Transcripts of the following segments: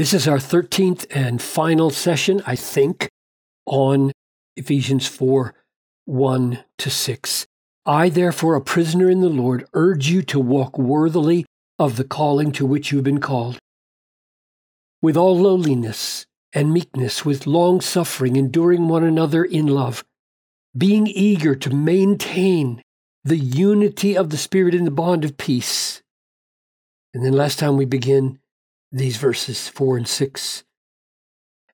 This is our 13th and final session, I think, on Ephesians 4:1-6. I, therefore, a prisoner in the Lord, urge you to walk worthily of the calling to which you have been called, with all lowliness and meekness, with long-suffering, enduring one another in love, being eager to maintain the unity of the Spirit in the bond of peace. And then last time we begin these verses 4 and 6.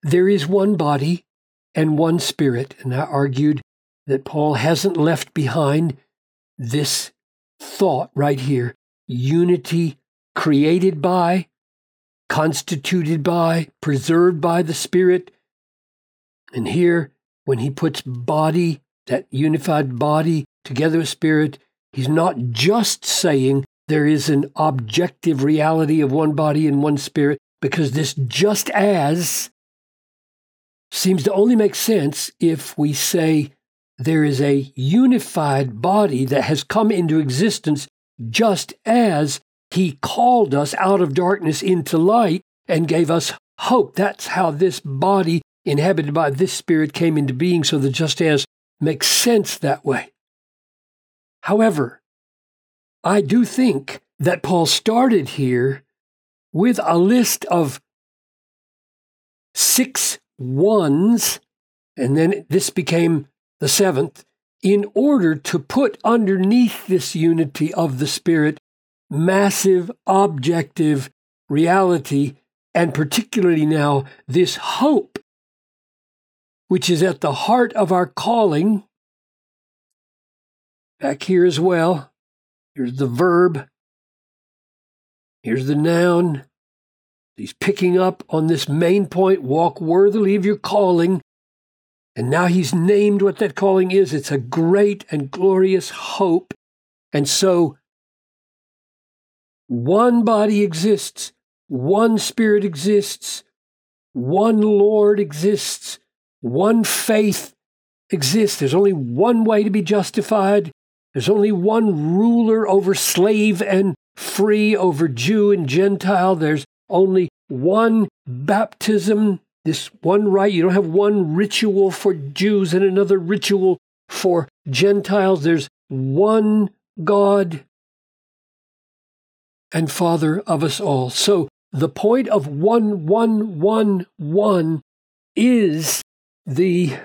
There is one body and one Spirit. And I argued that Paul hasn't left behind this thought right here. Unity created by, constituted by, preserved by the Spirit. And here, when he puts body, that unified body, together with Spirit, he's not just saying there is an objective reality of one body and one Spirit, because this just as seems to only make sense if we say there is a unified body that has come into existence just as he called us out of darkness into light and gave us hope. That's how this body inhabited by this Spirit came into being, so the just as makes sense that way. However, I do think that Paul started here with a list of 6 ones, and then this became the 7th, in order to put underneath this unity of the Spirit massive objective reality, and particularly now this hope, which is at the heart of our calling. Back here as well. Here's the verb. Here's the noun. He's picking up on this main point, walk worthily of your calling. And now he's named what that calling is. It's a great and glorious hope. And so, one body exists, one Spirit exists, one Lord exists, one faith exists. There's only one way to be justified. There's only one ruler over slave and free, over Jew and Gentile. There's only one baptism, this one rite. You don't have one ritual for Jews and another ritual for Gentiles. There's one God and Father of us all. So the point of 1, 1, 1, 1 is the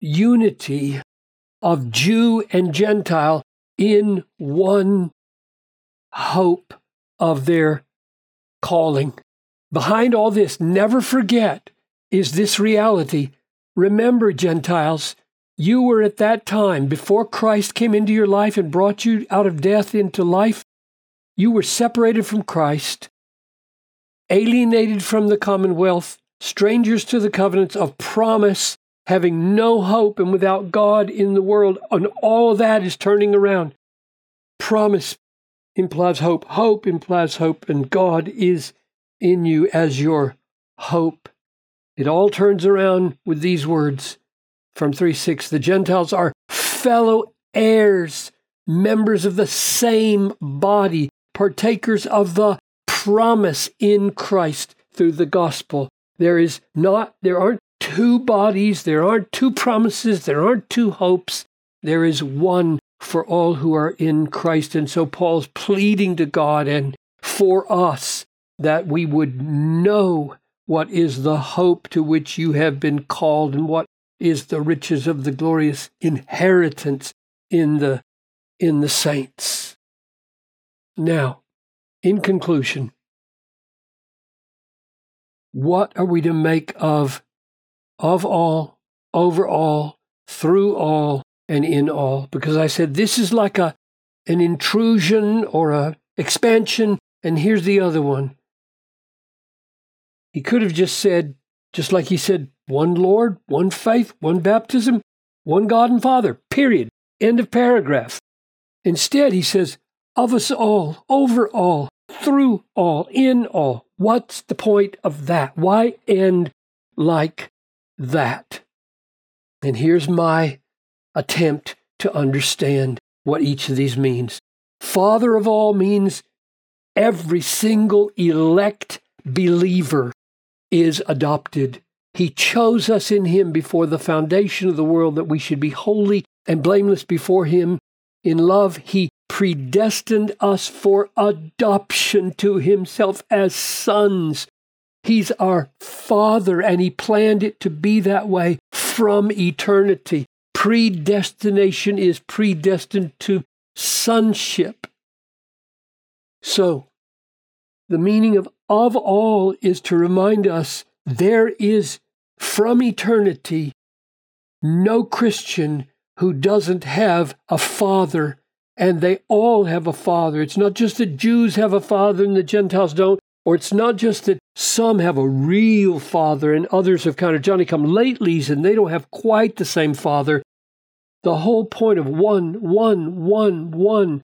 unity of Jew and Gentile in one hope of their calling. Behind all this, never forget, is this reality. Remember, Gentiles, you were at that time, before Christ came into your life and brought you out of death into life, you were separated from Christ, alienated from the commonwealth, strangers to the covenants of promise, having no hope and without God in the world, and all that is turning around. Promise implies hope. Hope implies hope, and God is in you as your hope. It all turns around with these words from 3:6. The Gentiles are fellow heirs, members of the same body, partakers of the promise in Christ through the gospel. There aren't 2 bodies, there aren't 2 promises, there aren't 2 hopes. There is one for all who are in Christ. And so Paul's pleading to God and for us that we would know what is the hope to which you have been called and what is the riches of the glorious inheritance in the saints. Now, in conclusion, what are we to make of all, over all, through all, and in all? Because I said this is like an intrusion or an expansion, and here's the other one. He could have just said, just like he said, one Lord, one faith, one baptism, one God and Father, period. End of paragraph. Instead, he says, of us all, over all, through all, in all. What's the point of that? Why end like that? And here's my attempt to understand what each of these means. Father of all means every single elect believer is adopted. He chose us in him before the foundation of the world that we should be holy and blameless before him. In love, he predestined us for adoption to himself as sons. He's our Father, and he planned it to be that way from eternity. Predestination is predestined to sonship. So, the meaning of all is to remind us there is, from eternity, no Christian who doesn't have a father, and they all have a father. It's not just that Jews have a father and the Gentiles don't, or it's not just that some have a real father and others have kind of Johnny-come-latelys and they don't have quite the same father. The whole point of one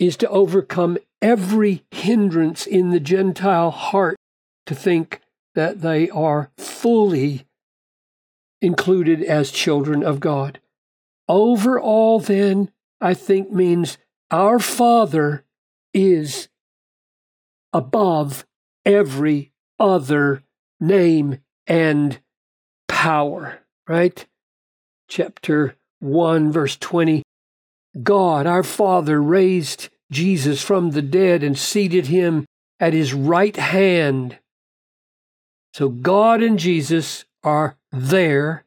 is to overcome every hindrance in the Gentile heart to think that they are fully included as children of God. Overall, then, I think means our Father is above every other name and power, right? Chapter 1, verse 20. God, our Father, raised Jesus from the dead and seated him at his right hand. So God and Jesus are there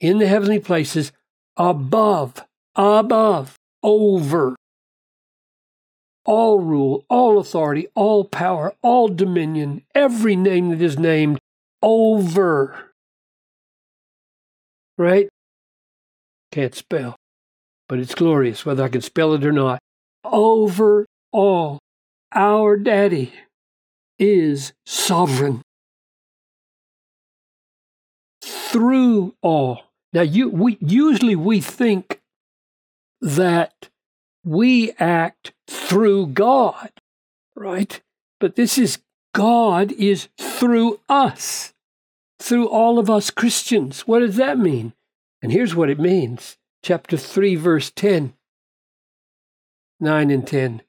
in the heavenly places, above, over. All rule, all authority, all power, all dominion, every name that is named, over. Right? Can't spell, but it's glorious whether I can spell it or not. Over all, our Daddy is sovereign. Through all. Now, we usually think that we act through God, right? But this is God is through us, through all of us Christians. What does that mean? And here's what it means. Chapter 3, verse 10, 9 and 10.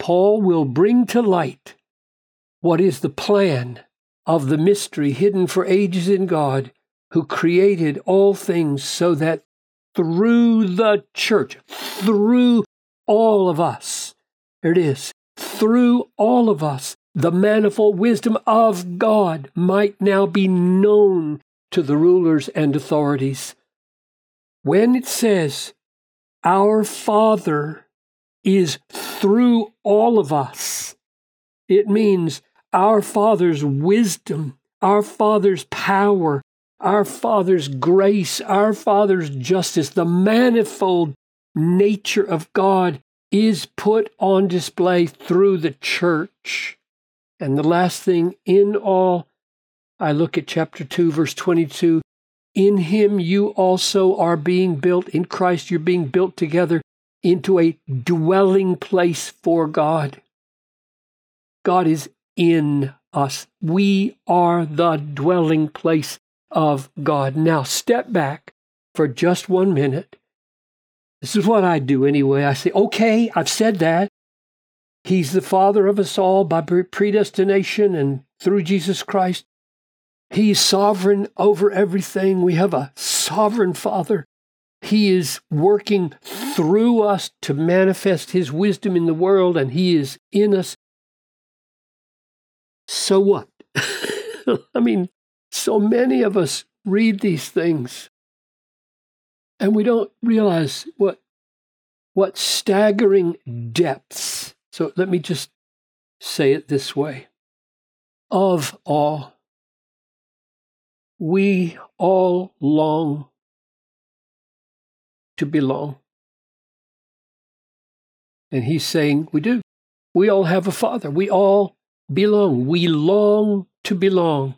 Paul will bring to light what is the plan of the mystery hidden for ages in God, who created all things, so that through the church, through all of us, there it is, through all of us, the manifold wisdom of God might now be known to the rulers and authorities. When it says, our Father is through all of us, it means our Father's wisdom, our Father's power, our Father's grace, our Father's justice, the manifold nature of God is put on display through the church. And the last thing, in all, I look at chapter 2, verse 22. In him you also are being built, in Christ you're being built together into a dwelling place for God. God is in us. We are the dwelling place of God. Now step back for just 1 minute. This is what I do anyway. I say, okay, I've said that. He's the Father of us all by predestination and through Jesus Christ. He's sovereign over everything. We have a sovereign Father. He is working through us to manifest his wisdom in the world, and he is in us. So what? I mean, so many of us read these things and we don't realize what staggering depths. So let me just say it this way. Of all, we all long to belong. And he's saying we do. We all have a Father. We all belong. We long to belong.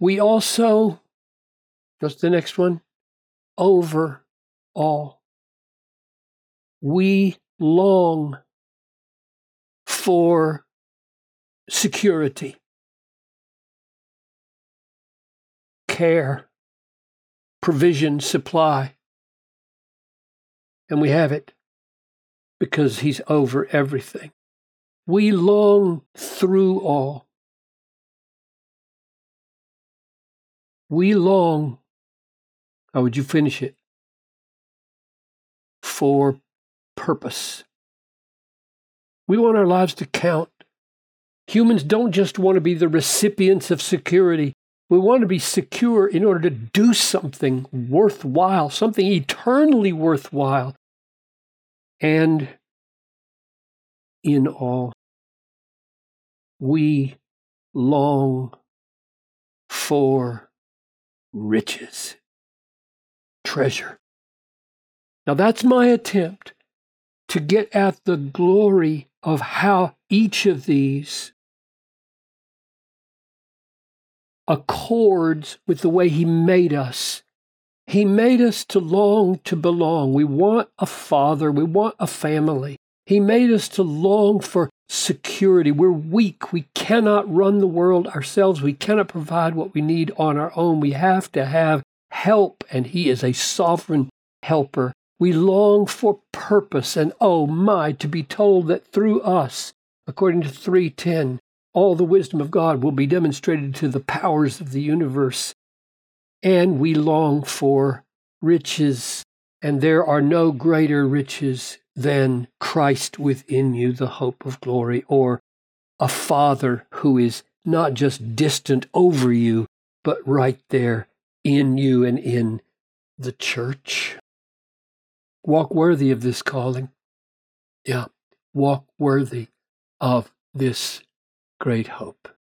We also, just the next one, over all. We long for security, care, provision, supply, and we have it because he's over everything. We long through all. We long, how would you finish it? For purpose. We want our lives to count. Humans don't just want to be the recipients of security. We want to be secure in order to do something worthwhile, something eternally worthwhile. And in all, we long for riches, treasure. Now that's my attempt to get at the glory of how each of these accords with the way He made us. He made us to long to belong. We want a father. We want a family. He made us to long for security. We're weak. We cannot run the world ourselves. We cannot provide what we need on our own. We have to have help, and He is a sovereign helper. We long for purpose, and oh my, to be told that through us, according to 3:10, all the wisdom of God will be demonstrated to the powers of the universe. And we long for riches, and there are no greater riches than Christ within you, the hope of glory, or a Father who is not just distant over you, but right there in you and in the church. Walk worthy of this calling. Yeah, walk worthy of this great hope.